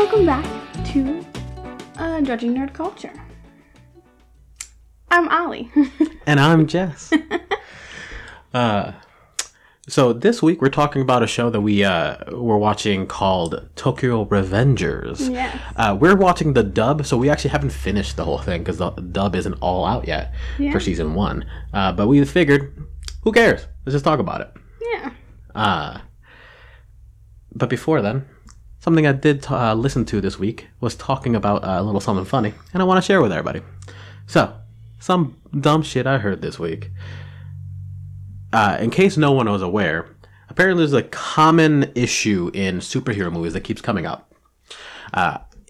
welcome back to Drudging Nerd Culture. I'm Ollie. And I'm Jess. So this week we're talking about a show that we were watching called Tokyo Revengers. Yes. We're watching the dub, so we actually haven't finished the whole thing because the dub isn't all out yet for season one. But we figured, who cares? Let's just talk about it. Yeah. But before then, something I did listen to this week was talking about a little something funny, and I want to share with everybody. So, some dumb shit I heard this week. In case no one was aware, apparently there's a common issue in superhero movies that keeps coming up.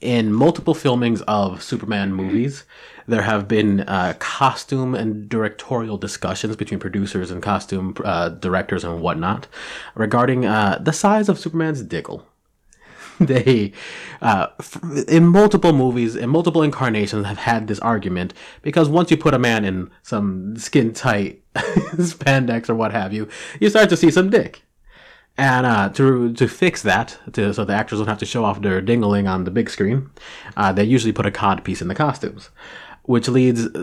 In multiple filmings of Superman movies, there have been costume and directorial discussions between producers and costume directors and whatnot regarding the size of Superman's dickle. They, in multiple movies, in multiple incarnations, have had this argument because once you put a man in some skin-tight spandex or what have you, you start to see some dick. And to fix that, so the actors don't have to show off their dingling on the big screen, they usually put a codpiece in the costumes, which means that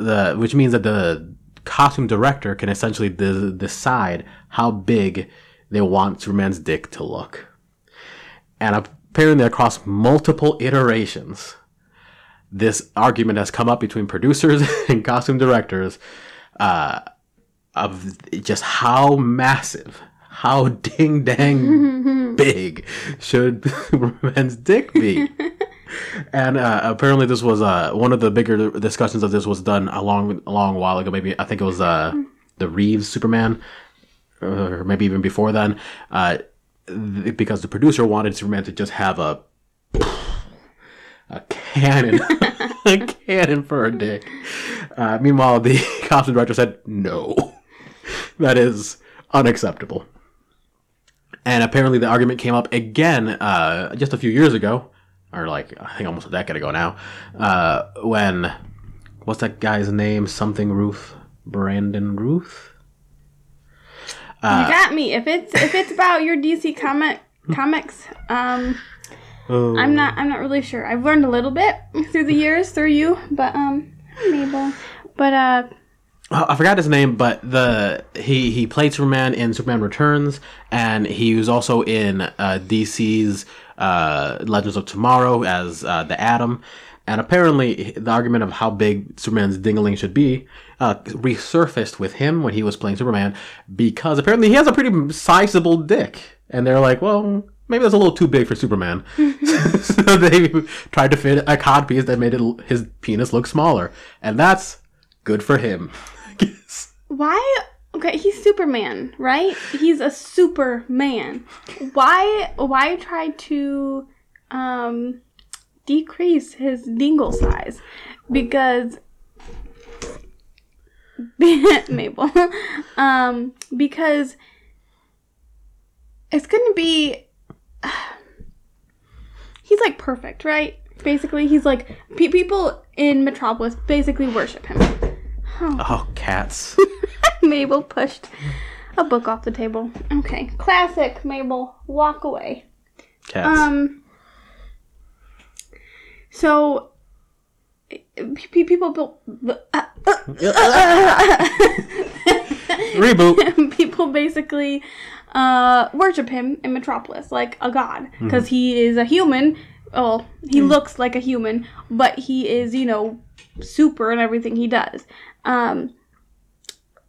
the costume director can essentially decide how big they want Superman's dick to look. And apparently, across multiple iterations, this argument has come up between producers and costume directors of just how massive, how ding-dang big should Superman's dick be? And apparently this was one of the bigger discussions of this was done a long while ago. Maybe I think it was the Reeves Superman, or maybe even before then, because the producer wanted Superman to just have a cannon, a cannon for a dick. Meanwhile, the costume director said, no, that is unacceptable. And apparently the argument came up again just a few years ago, or like I think almost a decade ago now, when, what's that guy's name? Something Ruth? Brandon Ruth? You got me. If it's about your DC comics, I'm not really sure. I've learned a little bit through the years through you, but I'm able. But I forgot his name, but he played Superman in Superman Returns, and he was also in DC's Legends of Tomorrow as the Atom. And apparently, the argument of how big Superman's dingling should be resurfaced with him when he was playing Superman, because apparently he has a pretty sizable dick. And they're like, well, maybe that's a little too big for Superman. So they tried to fit a codpiece that made his penis look smaller. And that's good for him, I guess. Why? Okay, he's Superman, right? He's a Superman. Why try to decrease his dingle size? Because Mabel, because it's gonna be he's like perfect, right? Basically, he's like people in Metropolis basically worship him. Oh cats. Mabel pushed a book off the table. Okay, classic Mabel, walk away. Cats. So, people reboot. People basically worship him in Metropolis like a god, because he is a human. Well, he looks like a human, but he is, you know, super in everything he does.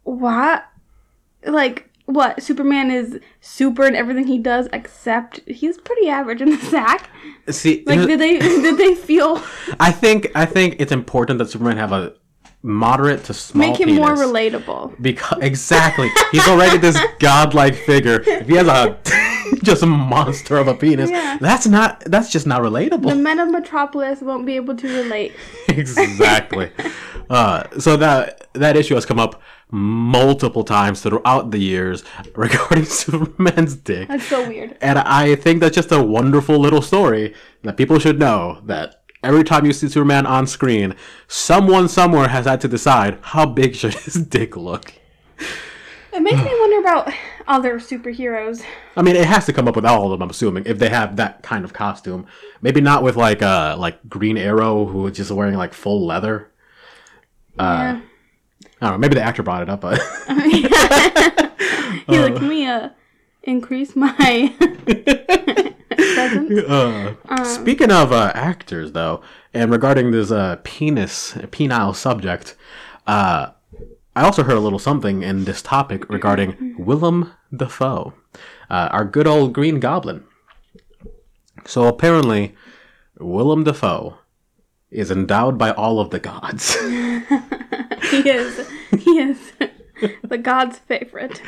What? Like, what? Superman is super in everything he does, except he's pretty average in the sack. See, like, did they feel? I think it's important that Superman have a moderate to small penis. Make him more relatable. Because exactly, he's already this godlike figure. If he has a just a monster of a penis, that's just not relatable. The men of Metropolis won't be able to relate. Exactly. So that issue has come up multiple times throughout the years regarding Superman's dick. That's so weird. And I think that's just a wonderful little story that people should know, that every time you see Superman on screen, someone somewhere has had to decide how big should his dick look. It makes me wonder about other superheroes. I mean, it has to come up with all of them, I'm assuming, if they have that kind of costume. Maybe not with, like Green Arrow, who is just wearing, like, full leather. Yeah. I don't know, maybe the actor brought it up, but... He's like, can we increase my presence? Speaking of actors, though, and regarding this penile subject, I also heard a little something in this topic regarding Willem Dafoe, our good old Green Goblin. So apparently, Willem Dafoe is endowed by all of the gods. He is the god's favorite.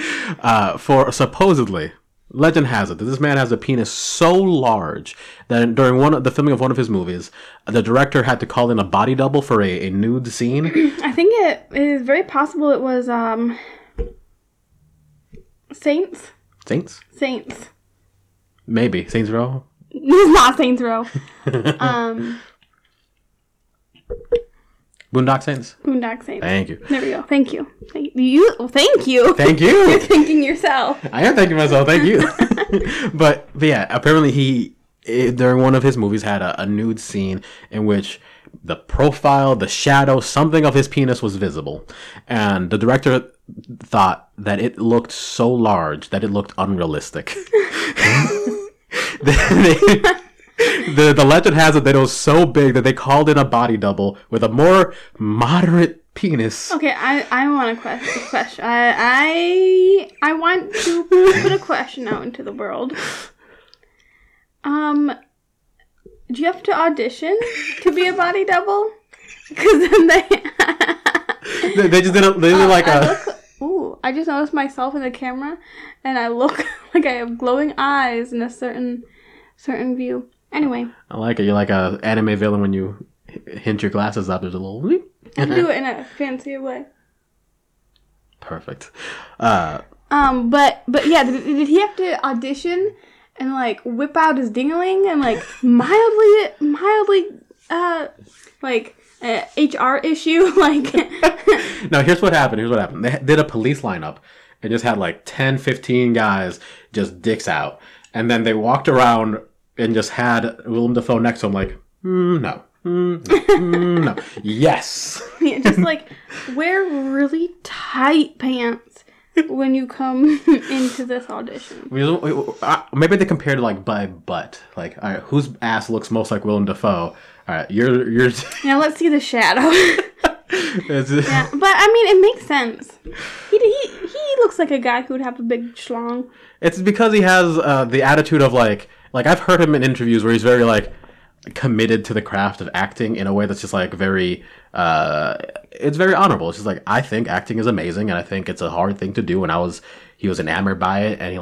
For supposedly, legend has it that this man has a penis so large that during the filming of one of his movies, the director had to call in a body double for a nude scene. I think it is very possible it was Saints. Saints? Saints. Maybe. Saints Row? It's not Saints Row. Boondock Saints. Boondock Saints. Thank you. There we go. Thank you. Thank you. Thank you. You're thanking yourself. I am thanking myself. Thank you. But yeah, apparently he during one of his movies had a nude scene in which the profile, the shadow, something of his penis was visible, and the director thought that it looked so large that it looked unrealistic. The legend has it that it was so big that they called in a body double with a more moderate penis. Okay, I want a question. I want to put a question out into the world. Do you have to audition to be a body double? Because then they just didn't. They did like I just noticed myself in the camera, and I look like I have glowing eyes in a certain view. Anyway. I like it. You're like an anime villain when you hint your glasses up. There's a little... I can do it in a fancier way. Perfect. But yeah, did he have to audition and, like, whip out his ding-a-ling and, like, mildly, HR issue? Like... No, here's what happened. They did a police lineup and just had, like, 10, 15 guys just dicks out. And then they walked around... and just had Willem Dafoe next to him, like, no. No. Yes. Yeah, just like, wear really tight pants when you come into this audition. Maybe they compared, like, by butt. Like, all right, whose ass looks most like Willem Dafoe? All right, you're... Now let's see the shadow. Yeah, but, I mean, it makes sense. He looks like a guy who would have a big schlong. It's because he has the attitude of, like... Like, I've heard him in interviews where he's very, like, committed to the craft of acting in a way that's just, like, very, it's very honorable. It's just, like, I think acting is amazing, and I think it's a hard thing to do, and he was enamored by it, and he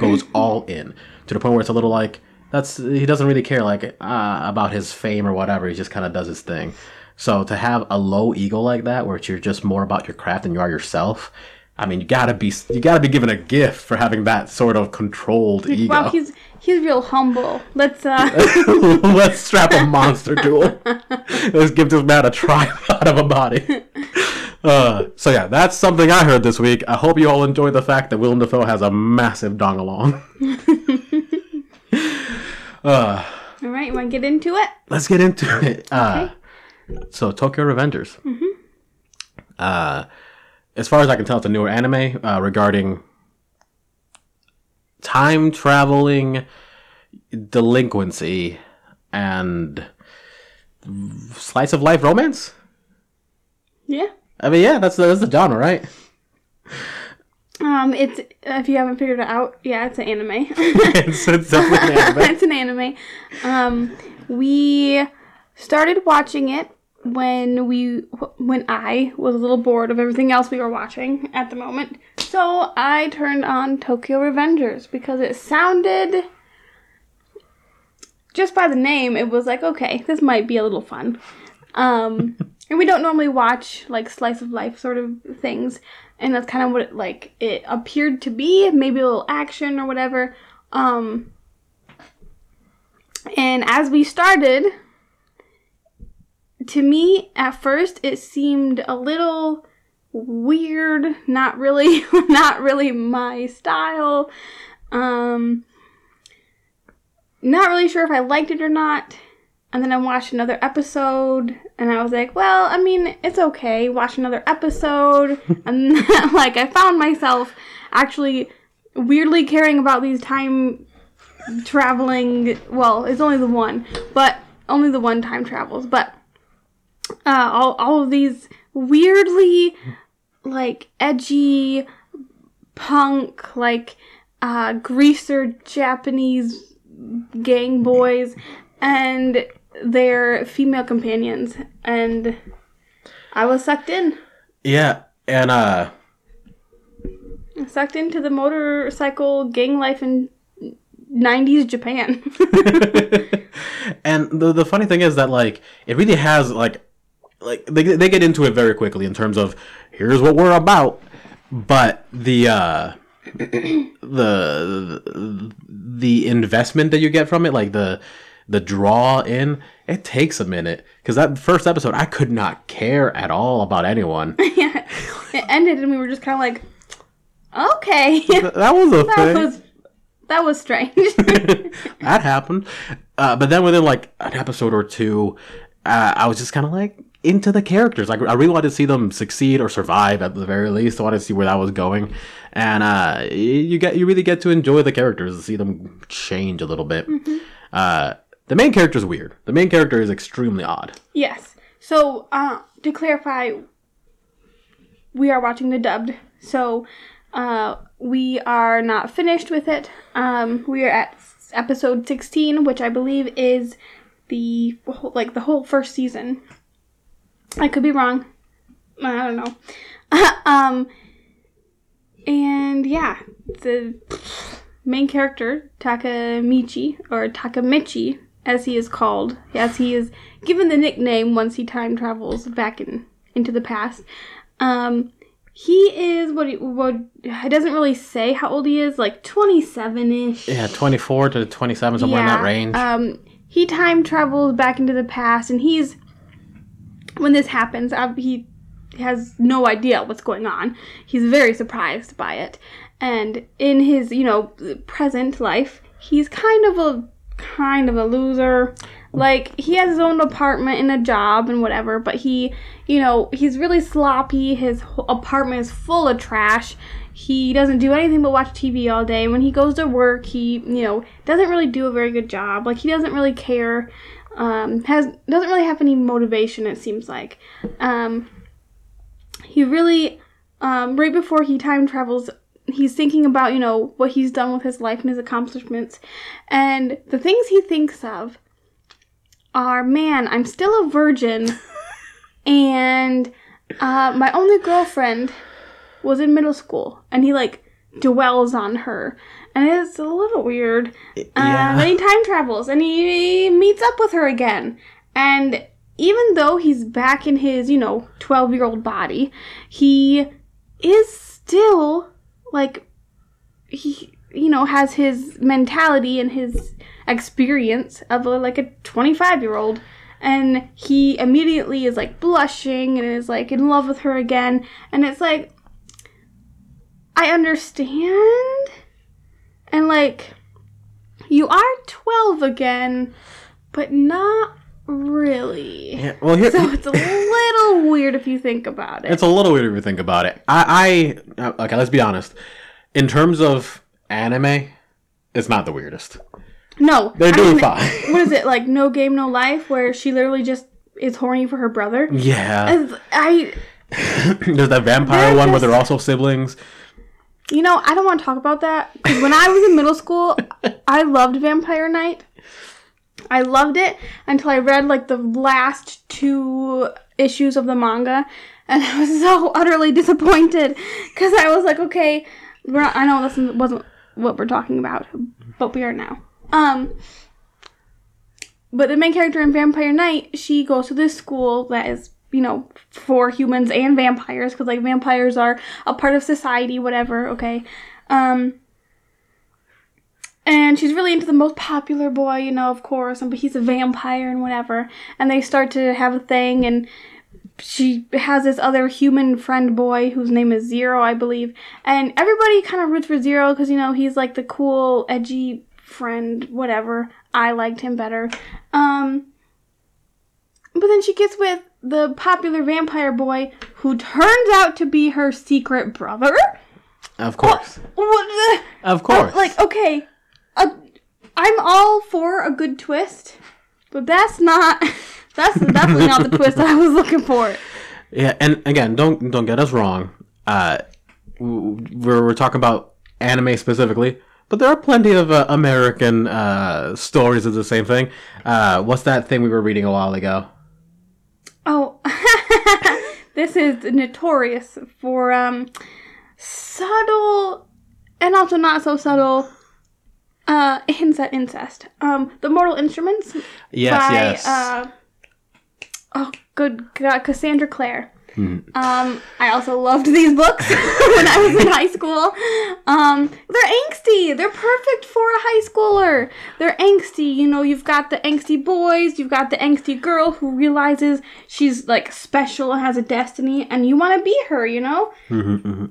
goes all in, to the point where it's a little, like, he doesn't really care, like, about his fame or whatever. He just kind of does his thing. So to have a low ego like that, where you're just more about your craft than you are yourself, I mean, you gotta be given a gift for having that sort of controlled ego. Wow, he's real humble. Let's strap a monster to him. Let's give this man a tripod of a body. So yeah, that's something I heard this week. I hope you all enjoy the fact that Willem Dafoe has a massive dong-along. All right, you want to get into it? Let's get into it. Okay. So Tokyo Revengers. Mm-hmm. As far as I can tell, it's a newer anime regarding time-traveling delinquency and slice-of-life romance? Yeah. I mean, yeah, that's the genre, right? It's, if you haven't figured it out, yeah, it's an anime. It's definitely an anime. It's an anime. We started watching it when I was a little bored of everything else we were watching at the moment. So I turned on Tokyo Revengers because it sounded, just by the name, it was like, okay, this might be a little fun. And we don't normally watch, like, slice of life sort of things. And that's kind of what it appeared to be. Maybe a little action or whatever. And as we started... To me, at first, it seemed a little weird, not really my style. Not really sure if I liked it or not. And then I watched another episode, and I was like, well, I mean, it's okay. Watch another episode. And then, like, I found myself actually weirdly caring about these time traveling, well, it's only the one, but only the one time travels, but all of these weirdly, like, edgy, punk, like, greaser Japanese gang boys and their female companions, and I was sucked in. Yeah, and sucked into the motorcycle gang life in 90s Japan. And the funny thing is that, like, it really has, like they get into it very quickly in terms of, here's what we're about, but the investment that you get from it, like, the draw in, it takes a minute. Because that first episode, I could not care at all about anyone. Yeah, it ended and we were just kind of like, okay. That was a thing. That was strange. That happened. But then within, like, an episode or two, I was just kind of, like, into the characters. Like, I really wanted to see them succeed or survive at the very least. I wanted to see where that was going. And you really get to enjoy the characters and see them change a little bit. Mm-hmm. The main character is weird. The main character is extremely odd. Yes. So, to clarify, we are watching the dubbed. So, we are not finished with it. We are at episode 16, which I believe is the whole first season. I could be wrong. I don't know. And yeah, the main character, Takemichi, or Takemichi, as he is called, as he is given the nickname once he time travels back into the past. He is, it doesn't really say how old he is, like 27-ish. Yeah, 24 to 27, somewhere in that range. He time travels back into the past, and he's, when this happens, he has no idea what's going on. He's very surprised by it. And in his, present life, he's kind of a loser. Like, he has his own apartment and a job and whatever, but he, he's really sloppy. His apartment is full of trash. He doesn't do anything but watch TV all day. When he goes to work, he, doesn't really do a very good job. Like, he doesn't really care. Doesn't really have any motivation, it seems like. He really, right before he time travels, he's thinking about, what he's done with his life and his accomplishments. And the things he thinks of are, man, I'm still a virgin, and my only girlfriend was in middle school, and he, like, dwells on her, and it's a little weird. Then he time travels, and he meets up with her again, and even though he's back in his, 12-year-old body, he is still, like, he, has his mentality and his experience of a 25-year-old, and he immediately is, like, blushing and is, like, in love with her again, and it's like, I understand, and, like, you are 12 again, but not really. Yeah, well, so it's a little weird if you think about it. It's a little weird if you think about it. Okay, let's be honest. In terms of anime, it's not the weirdest. No. They're doing fine. What is it, like, No Game, No Life, where she literally just is horny for her brother? Yeah. There's that vampire one where they're also siblings. I don't want to talk about that. Because when I was in middle school, I loved Vampire Knight. I loved it until I read, like, the last 2 issues of the manga. And I was so utterly disappointed. Because I was like, okay, I know this wasn't what we're talking about. But we are now. But the main character in Vampire Knight, she goes to this school that is, for humans and vampires, because, like, vampires are a part of society, whatever, okay? And she's really into the most popular boy, of course, but he's a vampire and whatever. And they start to have a thing, and she has this other human friend boy whose name is Zero, I believe. And everybody kind of roots for Zero because, you know, he's like the cool, edgy friend, whatever. I liked him better. But then she gets with the popular vampire boy who turns out to be her secret brother. Of course. What the? Of course. Like, okay, I'm all for a good twist, but that's not... That's definitely not the twist I was looking for. Yeah, and again, don't get us wrong. We're talking about anime specifically, but there are plenty of American stories of the same thing. What's that thing we were reading a while ago? Oh, this is notorious for subtle and also not so subtle hints at incest. The Mortal Instruments. Yes, by, yes. Oh, good God, Cassandra Clare. Mm. I also loved these books when I was in high school. They're angsty. They're perfect for a high schooler. They're angsty. You know, you've got the angsty boys. You've got the angsty girl who realizes she's, like, special and has a destiny. And you want to be her, you know? Mm-hmm, mm-hmm.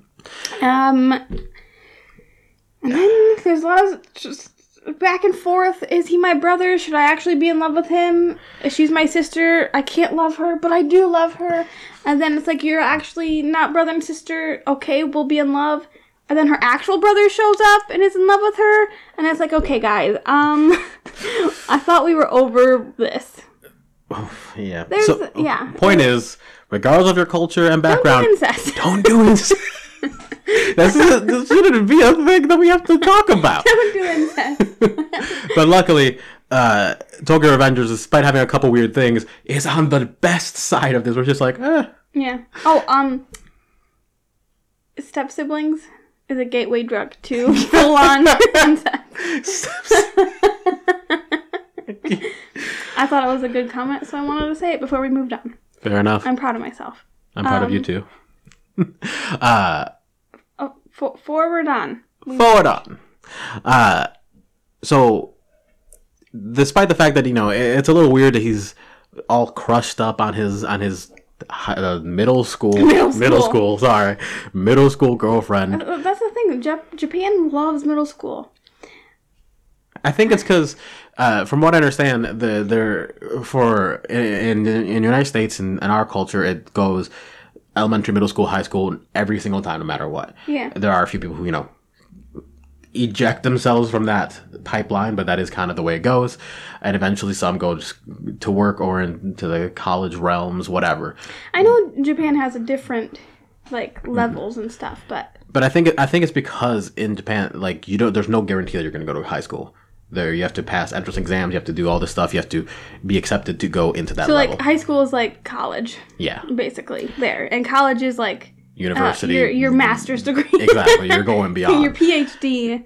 And then there's a lot of... just. Back and forth. Is he my brother? Should I actually be in love with him? She's my sister. I can't love her, but I do love her. And then it's like, you're actually not brother and sister. Okay, we'll be in love. And then her actual brother shows up and is in love with her. And it's like, okay, guys, I thought we were over this. Oh, yeah. Point is, regardless of your culture and background, don't do incest. This shouldn't be a thing that we have to talk about. Don't do incest. But luckily, Tokyo Revengers, despite having a couple weird things, is on the best side of this. We're just like, eh. Yeah. Oh, step siblings is a gateway drug to full on incest. I thought it was a good comment, so I wanted to say it before we moved on. Fair enough. I'm proud of myself. I'm proud of you too. Forward on. So, despite the fact that, you know, it's a little weird that he's all crushed up on his middle school girlfriend. That's the thing. Japan loves middle school. I think it's because, from what I understand, in the United States and our culture, it goes elementary, middle school, high school, every single time, no matter what. Yeah. There are a few people who, you know, eject themselves from that pipeline, but that is kind of the way it goes. And eventually some go just to work or into the college realms, whatever. I know Japan has a different, like, levels and stuff, but... But I think it's because in Japan, like, there's no guarantee that you're going to go to high school. There, you have to pass entrance exams, you have to do all this stuff, you have to be accepted to go into that level. So, like, high school is like college. Yeah. Basically, there. And college is like... University. Your master's degree. Exactly. You're going beyond. Your PhD.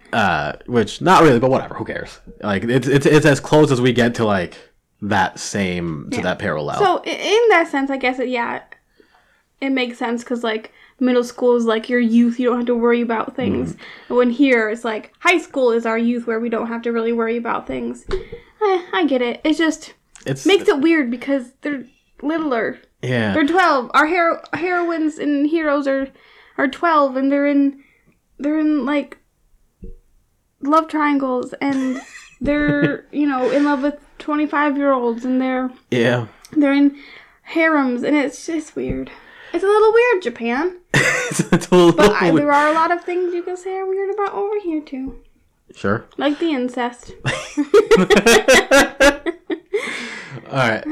Which, not really, but whatever. Who cares? Like, it's as close as we get to, like, that same... Yeah. To that parallel. So, in that sense, I guess, it makes sense because, like... Middle school is like your youth, you don't have to worry about things. Mm. When here, it's like high school is our youth where we don't have to really worry about things. I get it. It's just, it makes it weird because they're littler. Yeah. They're 12. Our heroines and heroes are 12 and they're in like love triangles and they're, you know, in love with 25-year-olds and they're in harems and it's just weird. It's a little weird, Japan. But there are a lot of things you can say are weird about over here, too. Sure. Like the incest. All right.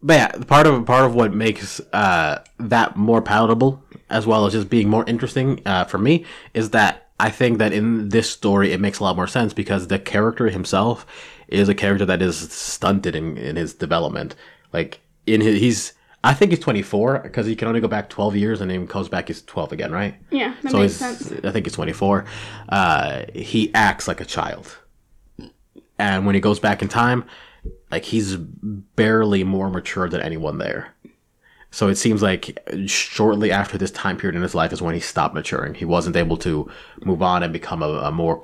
But yeah, part of what makes that more palatable, as well as just being more interesting for me, is that I think that in this story, it makes a lot more sense because the character himself is a character that is stunted in his development. Like, I think he's 24 because he can only go back 12 years and then he comes back, he's 12 again, right? Yeah, that makes sense. I think he's 24. He acts like a child. And when he goes back in time, like, he's barely more mature than anyone there. So it seems like shortly after this time period in his life is when he stopped maturing. He wasn't able to move on and become a more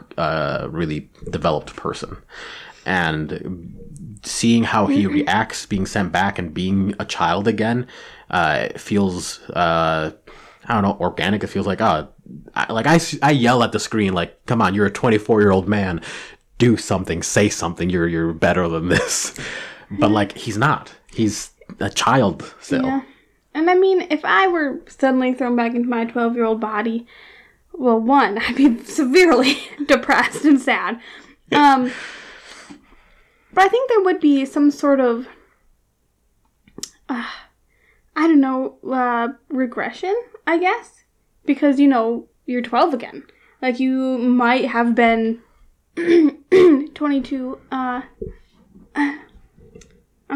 really developed person. and seeing how he reacts, being sent back and being a child again, it feels, I don't know, organic. It feels like, oh, I yell at the screen, like, come on, you're a 24-year-old man. Do something, say something. You're better than this. But, like, he's not. He's a child still. Yeah. And, I mean, if I were suddenly thrown back into my 12-year-old body, well, one, I'd be severely depressed and sad. But I think there would be some sort of, I don't know, regression, I guess. Because, you know, you're 12 again. Like, you might have been 22, I'm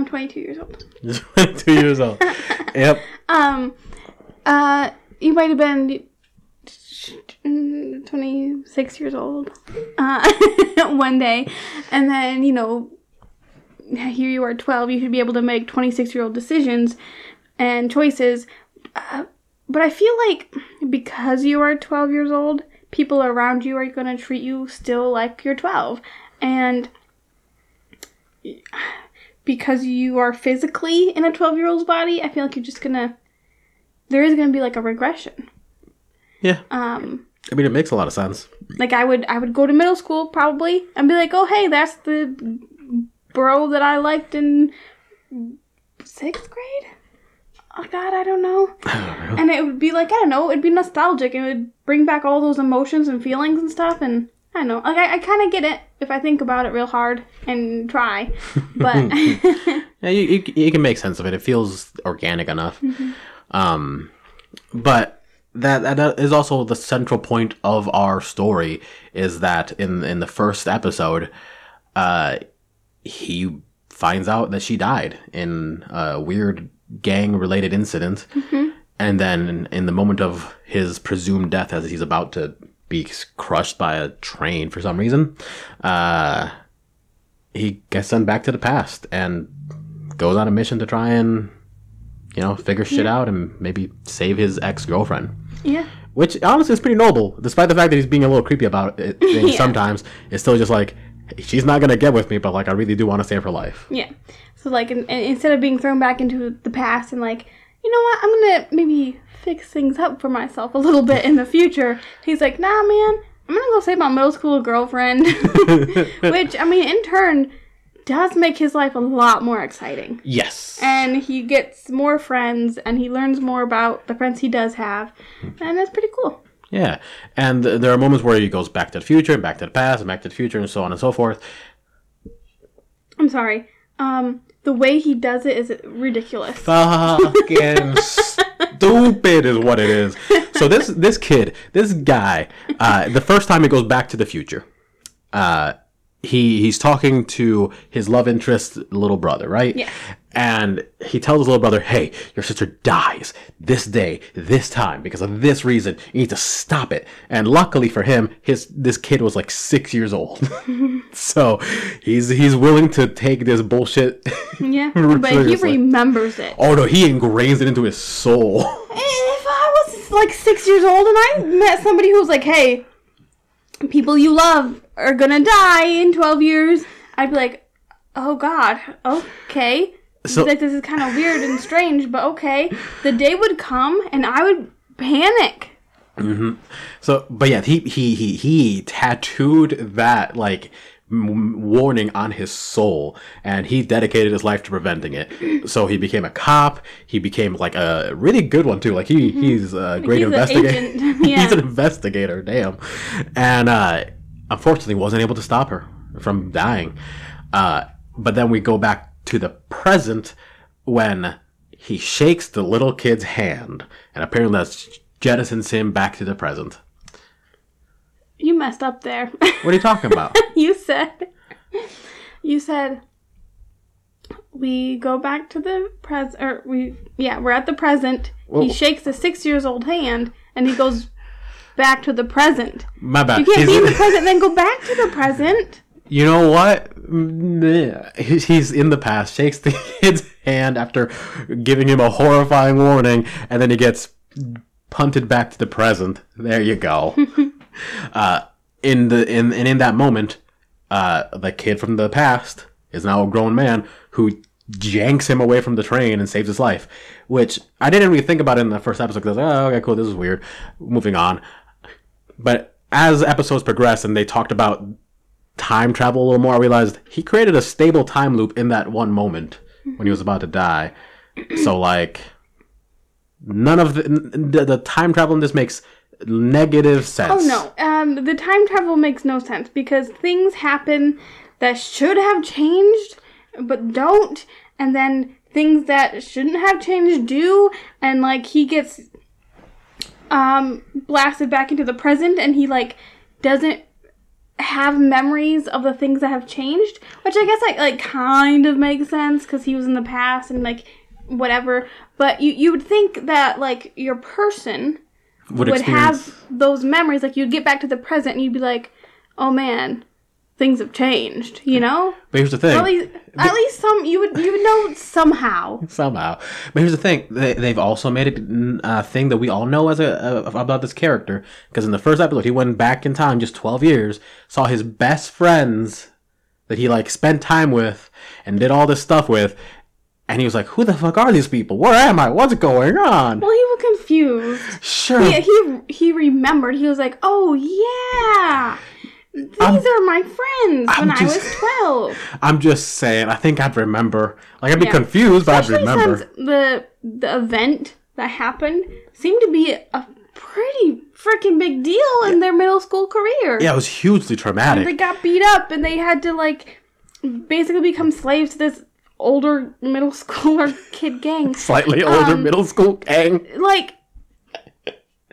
22 years old. 22 years old. Yep. You might have been 26 years old one day, and then, you know, here you are 12. You should be able to make 26-year-old decisions and choices. But I feel like because you are 12 years old, people around you are going to treat you still like you're 12, and because you are physically in a 12-year-old's body, I feel like you're just gonna, there is gonna be like a regression. Yeah. I mean, it makes a lot of sense. Like, I would go to middle school probably and be like, oh, hey, that's the bro that I liked in 6th grade. Oh God, I don't know. And it would be like, I don't know, it'd be nostalgic. It would bring back all those emotions and feelings and stuff, and I don't know. Like, I kind of get it if I think about it real hard and try, but yeah, you can make sense of it. It feels organic enough. Mm-hmm. But that is also the central point of our story, is that in the first episode, he finds out that she died in a weird gang-related incident, mm-hmm. and then in the moment of his presumed death, as he's about to be crushed by a train for some reason, he gets sent back to the past and goes on a mission to try and, you know, figure shit out and maybe save his ex-girlfriend. Yeah. Which, honestly, is pretty noble, despite the fact that he's being a little creepy about it sometimes. It's still just like, she's not going to get with me, but, like, I really do want to save her life. Yeah. So, like, and instead of being thrown back into the past and, like, you know what, I'm going to maybe fix things up for myself a little bit in the future. He's like, nah, man, I'm going to go save my middle school girlfriend. Which, I mean, in turn, does make his life a lot more exciting. Yes. And he gets more friends, and he learns more about the friends he does have. And that's pretty cool. Yeah. And there are moments where he goes back to the future, and back to the past, and back to the future, and so on and so forth. I'm sorry. The way he does it is ridiculous. Fucking stupid is what it is. So this guy, the first time he goes back to the future, he's talking to his love interest's little brother, right? Yeah. And he tells his little brother, hey, your sister dies this day, this time, because of this reason. You need to stop it. And luckily for him, this kid was like 6 years old. So he's willing to take this bullshit. Yeah, but he remembers it. Oh, no, he ingrains it into his soul. If I was like 6 years old and I met somebody who was like, hey, people you love are going to die in 12 years, I'd be like, oh, God, okay. So, like, this is kind of weird and strange, but okay. The day would come, and I would panic. Mm-hmm. So, but yeah, he tattooed that, like, warning on his soul, and he dedicated his life to preventing it. So he became a cop. He became, like, a really good one, too. Like, he's a great investigator. Yeah. He's an investigator, damn. And unfortunately, wasn't able to stop her from dying. But then we go back to the present when he shakes the little kid's hand, and apparently that jettisons him back to the present. You messed up there. What are you talking about? You said we go back to the present, or we're at the present. Well, he shakes a 6 years old hand, and he goes back to the present. My bad. You can't be in the present and then go back to the present. You know what? He's in the past, shakes the kid's hand after giving him a horrifying warning, and then he gets punted back to the present. There you go. In that moment, the kid from the past is now a grown man who janks him away from the train and saves his life, which I didn't really think about in the first episode because I was like, oh, okay, cool, this is weird. Moving on. But as episodes progressed and they talked about time travel a little more, I realized he created a stable time loop in that one moment when he was about to die. So, like, none of the time travel in this makes negative sense. Oh, no. The time travel makes no sense because things happen that should have changed but don't, and then things that shouldn't have changed do, and, like, he gets blasted back into the present, and he, like, doesn't have memories of the things that have changed, which I guess, like kind of makes sense because he was in the past and, like, whatever. But you would think that, like, your person would have those memories. Like, you'd get back to the present and you'd be like, oh, man, things have changed, you know? But here's the thing. At least some, you would know somehow. Somehow. But here's the thing. They've also made it a thing that we all know as about this character. Because in the first episode, he went back in time just 12 years, saw his best friends that he, like, spent time with and did all this stuff with. And he was like, who the fuck are these people? Where am I? What's going on? Well, he was confused. Sure. He remembered. He was like, oh, yeah. These are my friends when I was 12. I'm just saying. I think I'd remember. Like, I'd be confused, but especially I'd remember. Since the event that happened seemed to be a pretty freaking big deal in their middle school career. Yeah, it was hugely traumatic. And they got beat up, and they had to, like, basically become slaves to this older middle schooler kid gang. Slightly older middle school gang. Like,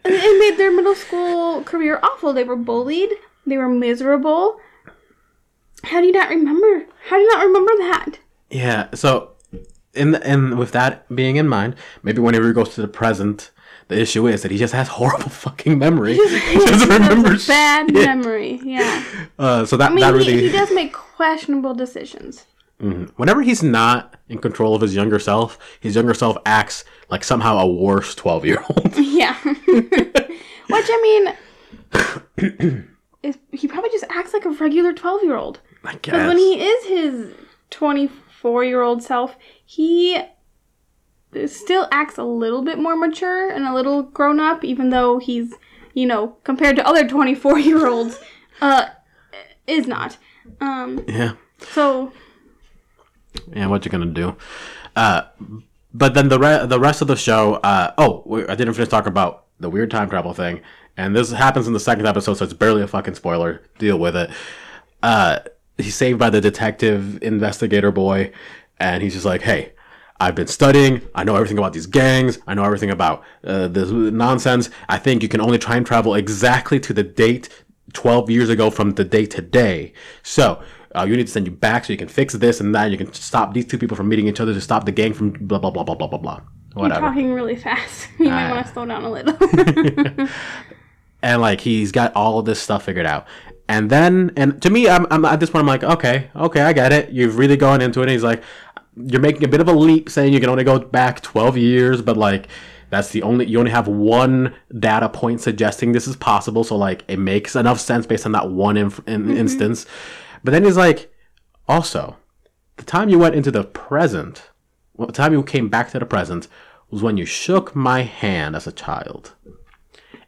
it made their middle school career awful. They were bullied. They were miserable. How do you not remember? How do you not remember that? Yeah, so and with that being in mind, maybe whenever he goes to the present, the issue is that he just has horrible fucking memory. He doesn't remember shit. Bad memory, yeah. He does make questionable decisions. Mm-hmm. Whenever he's not in control of his younger self acts like somehow a worse 12-year-old. Yeah. Which, I mean... he probably just acts like a regular 12-year-old. I guess. Because when he is his 24-year-old self, he still acts a little bit more mature and a little grown-up, even though he's, you know, compared to other 24-year-olds, is not. Yeah. So. Yeah, what you gonna do? But then the rest of the show, I didn't finish talking about the weird time travel thing. And this happens in the second episode, so it's barely a fucking spoiler. Deal with it. He's saved by the detective investigator boy, and he's just like, hey, I've been studying. I know everything about these gangs. I know everything about this nonsense. I think you can only try and travel exactly to the date 12 years ago from the day today. So you need to send you back so you can fix this and that. You can stop these two people from meeting each other to stop the gang from blah, blah, blah, blah, blah, blah, blah. Whatever. You're talking really fast. You might want to slow down a little. And, like, he's got all of this stuff figured out. And then, and to me, I'm at this point, I'm like, okay, I get it. You've really gone into it. And he's like, you're making a bit of a leap saying you can only go back 12 years, but, like, that's you only have one data point suggesting this is possible. So, like, it makes enough sense based on that one instance. But then he's like, also, the time you went into the present, the time you came back to the present was when you shook my hand as a child.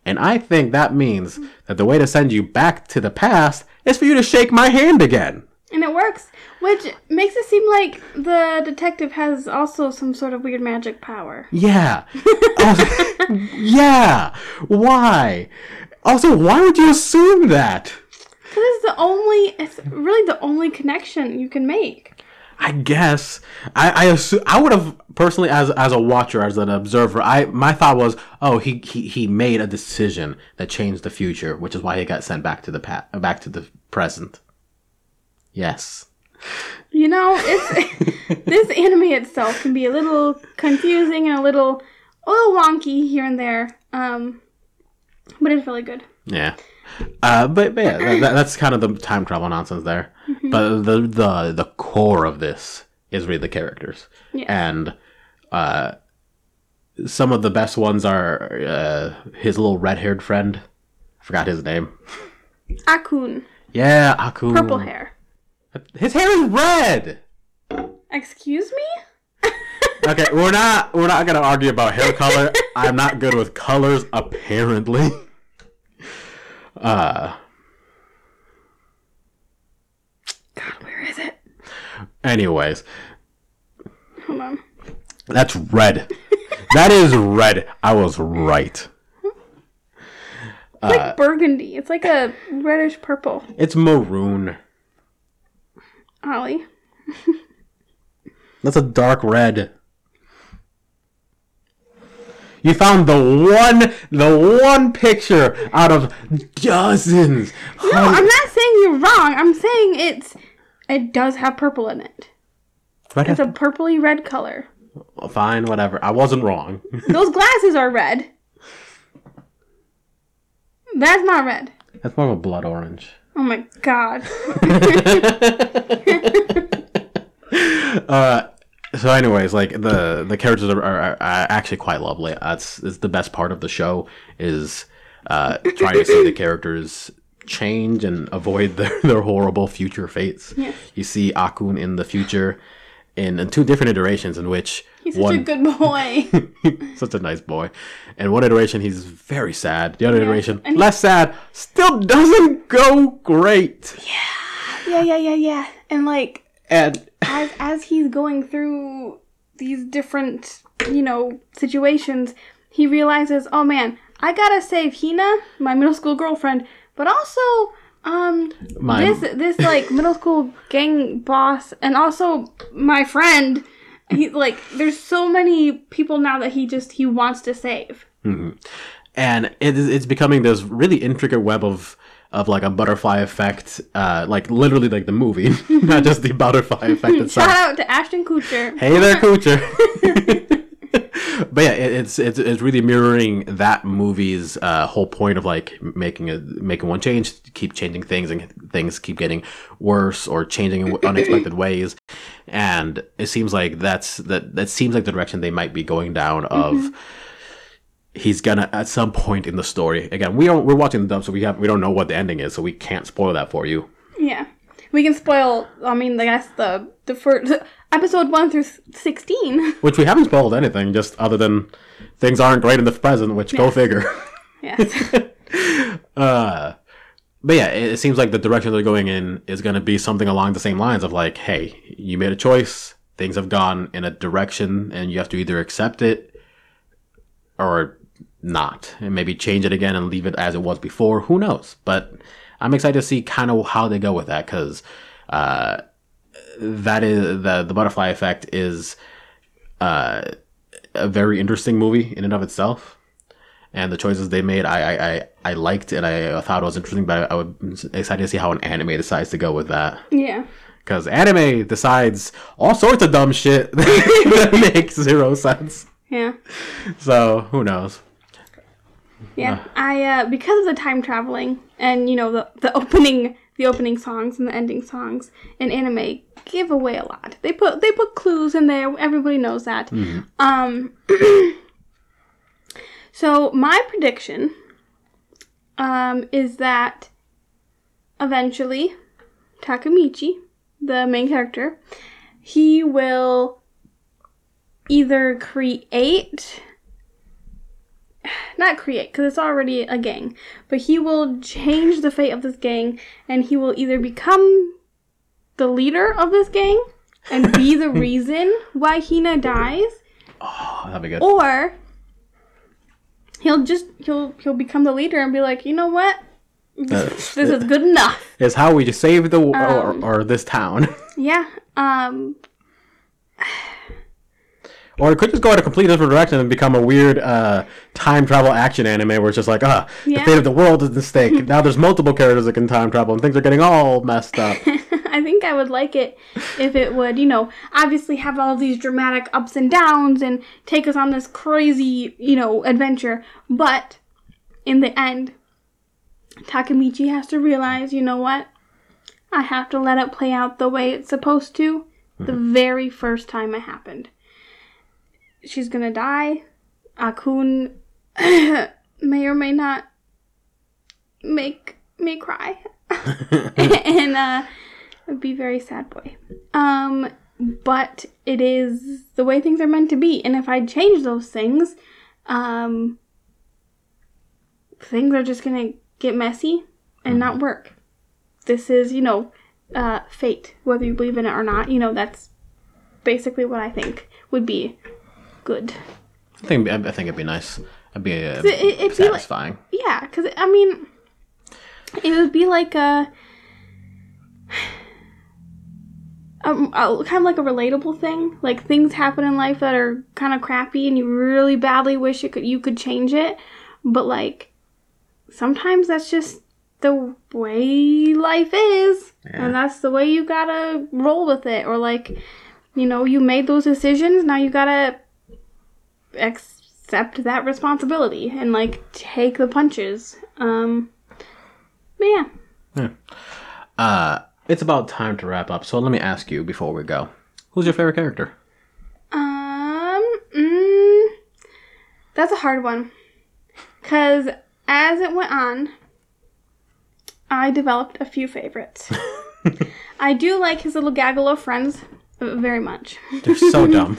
And I think that means that the way to send you back to the past is for you to shake my hand again. And it works, which makes it seem like the detective has also some sort of weird magic power. Yeah. Yeah. Why? Also, why would you assume that? Because it's really the only connection you can make. I guess I would have personally, as a watcher, as an observer, my thought was, oh, he made a decision that changed the future, which is why he got sent back to the back to the present. Yes. You know, it's this anime itself can be a little confusing and a little wonky here and there, but it's really good. Yeah. But yeah, that's kind of the time travel nonsense there. Mm-hmm. But the core of this is really the characters. Yeah. And some of the best ones are his little red-haired friend. I forgot his name. Akun. Yeah, Akun. Purple hair. His hair is red. Excuse me? Okay, we're not gonna argue about hair color. I'm not good with colors, apparently. God, where is it? Anyways. Hold on. That's red. That is red. I was right. It's like burgundy. It's like a reddish purple. It's maroon. Ollie. That's a dark red. You found the one picture out of dozens. No, I'm not saying you're wrong. I'm saying it does have purple in it. Red it's a purpley red color. Fine, whatever. I wasn't wrong. Those glasses are red. That's not red. That's more of a blood orange. Oh my god. So anyways, like the characters are actually quite lovely. It's the best part of the show is trying to see the characters change and avoid their horrible future fates. Yes. You see Akun in the future in two different iterations in which he's such a good boy. Such a nice boy. And one iteration he's very sad. The other iteration less sad. Still doesn't go great. Yeah. And as he's going through these different, situations, he realizes, oh man, I gotta save Hina, my middle school girlfriend, but also this like middle school gang boss, and also my friend. He's like, there's so many people now that he wants to save. Mm-hmm. And it's becoming this really intricate web of like a butterfly effect, like literally like the movie, not just the butterfly effect itself. Shout out to Ashton Kutcher. Hey there, Kutcher. But yeah, it's really mirroring that movie's whole point of like making one change, keep changing things, and things keep getting worse or changing in unexpected ways. And it seems like that seems like the direction they might be going down of. Mm-hmm. He's gonna at some point in the story. Again, we're watching the dub, so we don't know what the ending is, so we can't spoil that for you. Yeah, we can spoil. I mean, I guess the first episode 1 through 16, which we haven't spoiled anything, just other than things aren't great in the present. Which go figure. Yes. But yeah, it seems like the direction they're going in is gonna be something along the same lines of like, hey, you made a choice. Things have gone in a direction, and you have to either accept it or not, and maybe change it again and leave it as it was before. Who knows? But I'm excited to see kind of how they go with that, because that is the Butterfly Effect is a very interesting movie in and of itself, and the choices they made I liked and I thought it was interesting. But I was excited to see how an anime decides to go with that. Yeah. Because anime decides all sorts of dumb shit that makes zero sense. Yeah. So who knows? Yeah, I because of the time traveling and the opening songs and the ending songs in anime give away a lot. They put clues in there. Everybody knows that. Mm-hmm. So my prediction is that eventually Takemichi, the main character, he will either not create, because it's already a gang, but he will change the fate of this gang, and he will either become the leader of this gang and be the reason why Hina dies. Oh, that'd be good. Or he'll become the leader and be like, you know what, this is good enough. It's how we just save the or this town. Yeah. Or it could just go in a completely different direction and become a weird time travel action anime where it's just like, the fate of the world is at stake. Now there's multiple characters that can time travel and things are getting all messed up. I think I would like it if it would, obviously have all these dramatic ups and downs and take us on this crazy, adventure. But in the end, Takemichi has to realize, you know what? I have to let it play out the way it's supposed to the very first time it happened. She's gonna die. Akun may or may not make me cry. And would be very sad boy. But it is the way things are meant to be. And if I change those things, things are just going to get messy and not work. This is, fate, whether you believe in it or not. That's basically what I think would be good. I think it'd be nice. It'd be satisfying. Because, it would be like kind of like a relatable thing. Like, things happen in life that are kind of crappy and you really badly wish you could change it. But, sometimes that's just the way life is. Yeah. And that's the way you gotta roll with it. Or, you made those decisions. Now you gotta accept that responsibility and, take the punches. But, yeah. Yeah. It's about time to wrap up. So let me ask you before we go, who's your favorite character? That's a hard one. 'Cause as it went on, I developed a few favorites. I do like his little gaggle of friends very much. They're so dumb.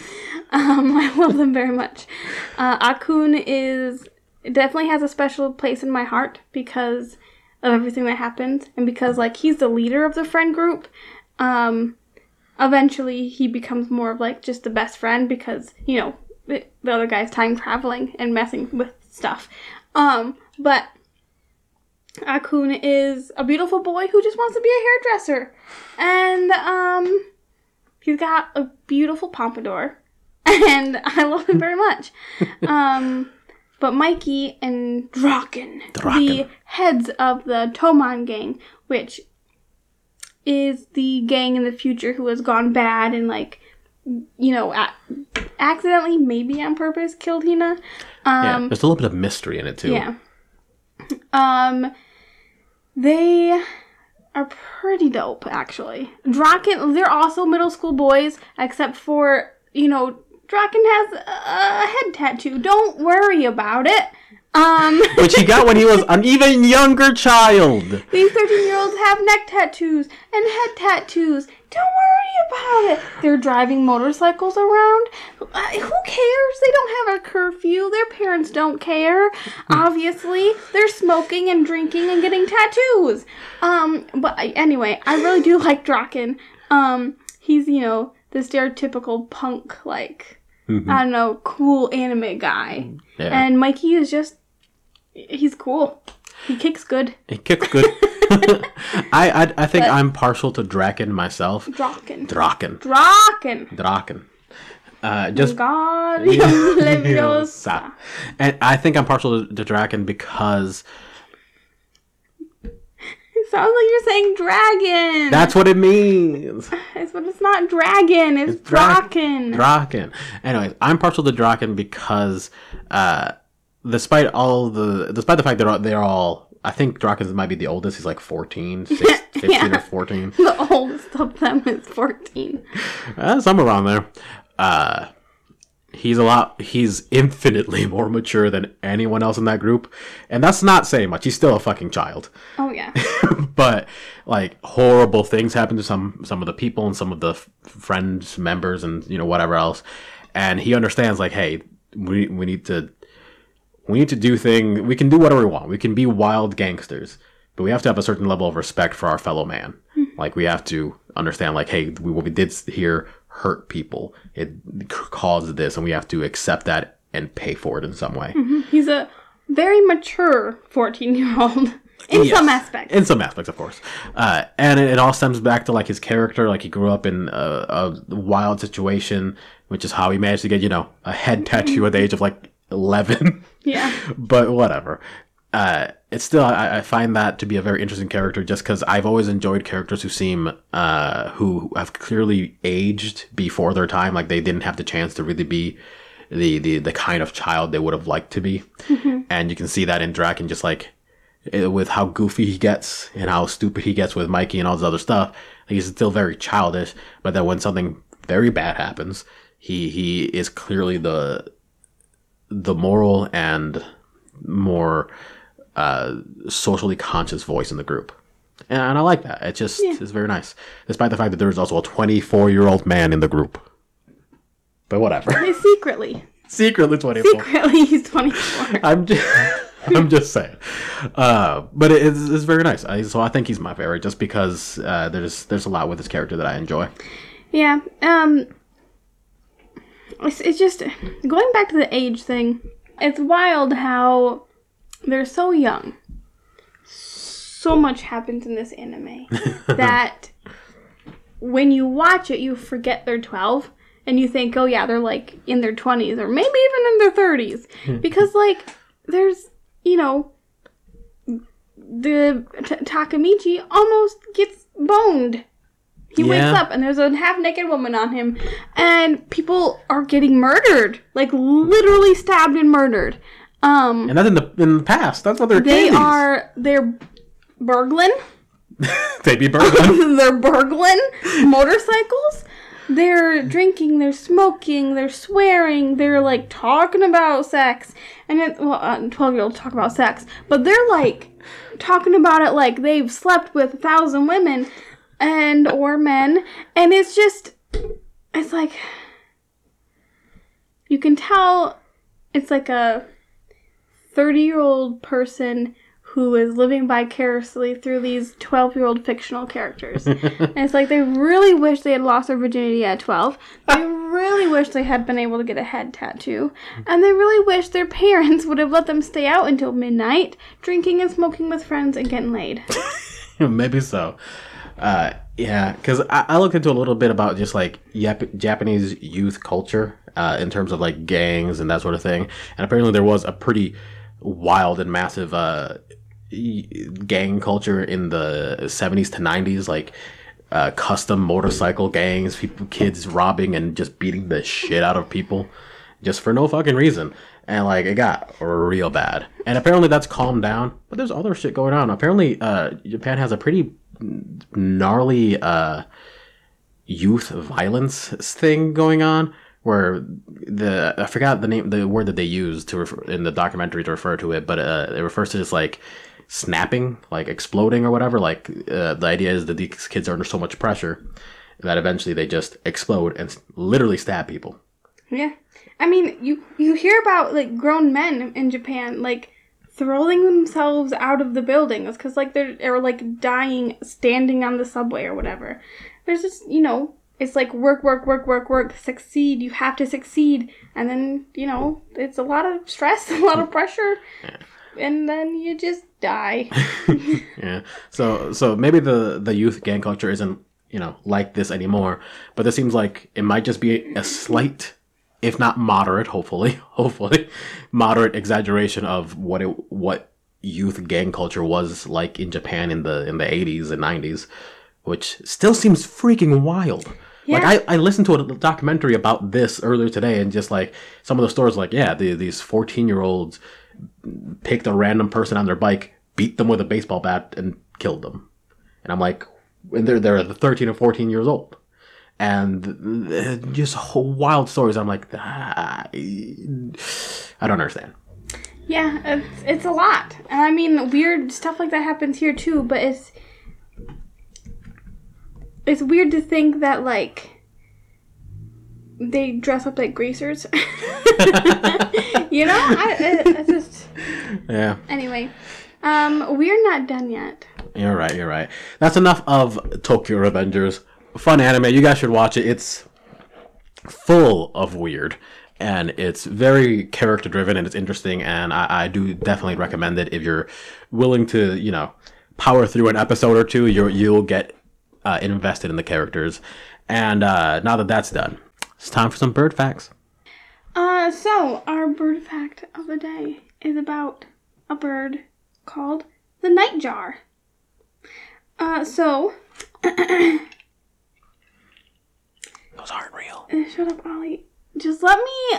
I love them very much. Akun definitely has a special place in my heart because of everything that happens, and because he's the leader of the friend group. Eventually he becomes more of just the best friend because the other guy's time traveling and messing with stuff. But Akun is a beautiful boy who just wants to be a hairdresser, and he's got a beautiful pompadour, and I love him very much. But Mikey and Draken, the heads of the Toman gang, which is the gang in the future who has gone bad and, accidentally, maybe on purpose, killed Hina. There's a little bit of mystery in it, too. Yeah. They are pretty dope, actually. Draken, they're also middle school boys, except for, Draken has a head tattoo. Don't worry about it. Which he got when he was an even younger child. These 13-year-olds have neck tattoos and head tattoos. Don't worry about it. They're driving motorcycles around. Who cares? They don't have a curfew. Their parents don't care. Obviously, they're smoking and drinking and getting tattoos. But anyway, I really do like Draken. He's, the stereotypical punk, I don't know, cool anime guy. Yeah. And Mikey is just, he's cool. He kicks good. I think I'm partial to Draken myself. Draken. God, Leviosa. And I think I'm partial to Draken because it sounds like you're saying dragon. That's what it means. But it's not dragon. It's Draken. Draken. Anyways, I'm partial to Draken because despite the fact that they're all, I think Draken might be the oldest. He's 15 or 14. The oldest of them is 14. Somewhere around there. He's infinitely more mature than anyone else in that group. And that's not saying much. He's still a fucking child. Oh, yeah. But, horrible things happen to some of the people and some of the friends, members, and, whatever else. And he understands, hey, we need to do things. We can do whatever we want. We can be wild gangsters. But we have to have a certain level of respect for our fellow man. We have to understand, what we did here hurt people. It caused this, and we have to accept that and pay for it in some way. Mm-hmm. He's a very mature 14-year-old in some aspects. In some aspects, of course. And it all stems back to, his character. He grew up in a wild situation, which is how he managed to get, a head tattoo at the age of, 11. Yeah. But whatever. It's still, I find that to be a very interesting character just because I've always enjoyed characters who seem, who have clearly aged before their time. They didn't have the chance to really be the kind of child they would have liked to be. Mm-hmm. And you can see that in Draken just with how goofy he gets and how stupid he gets with Mikey and all this other stuff. He's still very childish, but then when something very bad happens, he is clearly the moral and more socially conscious voice in the group. And I like that. It just is very nice. Despite the fact that there is also a 24-year-old man in the group. But whatever. Secretly 24. Secretly he's 24. I'm just saying. But it's very nice. So I think he's my favorite just because there's a lot with his character that I enjoy. Yeah. It's just going back to the age thing. It's wild how they're so young. So much happens in this anime that when you watch it, you forget they're 12 and you think, oh yeah, they're like in their 20s or maybe even in their 30s because like there's, you know, the Takemichi almost gets boned. He wakes up and there's a half-naked woman on him and people are getting murdered, like literally stabbed and murdered. And that's in the past. That's what they're doing. They're burgling. They be burgling. They're burgling motorcycles. They're drinking. They're smoking. They're swearing. They're like talking about sex. And then, 12-year-olds talk about sex, but they're like talking about it like they've slept with 1,000 women and or men. And it's just, it's like you can tell it's like a 30-year-old person who is living vicariously through these 12-year-old fictional characters. And it's like they really wish they had lost their virginity at 12. They really wish they had been able to get a head tattoo. And they really wish their parents would have let them stay out until midnight, drinking and smoking with friends and getting laid. Maybe so. Yeah, because I looked into a little bit about just like Japanese youth culture in terms of like gangs and that sort of thing. And apparently there was a pretty wild and massive gang culture in the 70s to 90s, like custom motorcycle gangs, kids robbing and just beating the shit out of people just for no fucking reason. And like it got real bad, and apparently that's calmed down, but there's other shit going on. Apparently Japan has a pretty gnarly youth violence thing going on, where I forgot the name, the word that they used to refer, in the documentary to refer to it, but it refers to just like snapping, like exploding or whatever. Like the idea is that these kids are under so much pressure that eventually they just explode and literally stab people. Yeah, I mean, you hear about like grown men in Japan like throwing themselves out of the buildings because like they're like dying standing on the subway or whatever. There's just, you know. It's like work, work, work, work, work, succeed. You have to succeed. And then, you know, it's a lot of stress, a lot of pressure. Yeah. And then you just die. Yeah. So maybe the youth gang culture isn't, you know, like this anymore. But this seems like it might just be a slight, if not moderate, hopefully, moderate exaggeration of what youth gang culture was like in Japan in the 80s and 90s. Which still seems freaking wild. Yeah. Like, I listened to a documentary about this earlier today, and just, like, some of the stories, like, yeah, these 14-year-olds picked a random person on their bike, beat them with a baseball bat, and killed them. And I'm like, and they're 13 or 14 years old. And just whole wild stories. I'm like, I don't understand. Yeah, it's a lot. And, I mean, weird stuff like that happens here, too, but it's weird to think that, like, they dress up like greasers. You know? It's just... Yeah. Anyway. We're not done yet. You're right. That's enough of Tokyo Revengers. Fun anime. You guys should watch it. It's full of weird. And it's very character-driven, and it's interesting. And I do definitely recommend it. If you're willing to, you know, power through an episode or two, you'll get... invested in the characters. And now that that's done, it's time for some bird facts. So our bird fact of the day is about a bird called the nightjar. So those aren't real. Shut up, Ollie. Just let me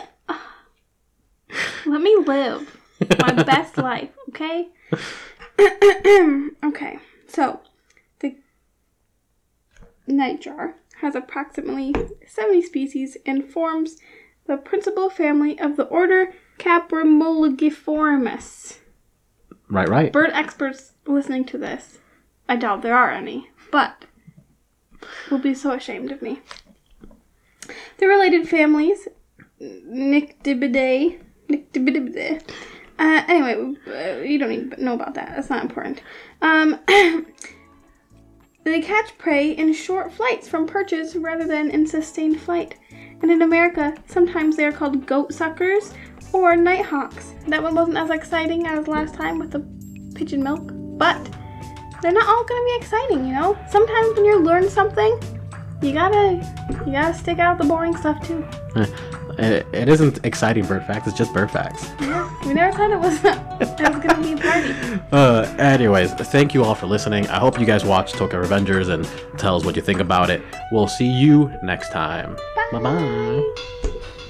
live my best life, okay? Okay, so nightjar has approximately 70 species and forms the principal family of the order Caprimulgiformes. Right. Bird experts listening to this I doubt there are any, but will be so ashamed of me. The related families, Nyctibidae, anyway, you don't need to know about that. That's not important. They catch prey in short flights from perches rather than in sustained flight. And in America, sometimes they are called goat suckers or nighthawks. That one wasn't as exciting as last time with the pigeon milk, but they're not all going to be exciting, you know? Sometimes when you learn something, you gotta stick out the boring stuff, too. It isn't exciting bird facts, it's just bird facts. Yeah, we never thought it was going to be a party. Anyways, thank you all for listening. I hope you guys watch Tokyo Revengers and tell us what you think about it. We'll see you next time. Bye-bye.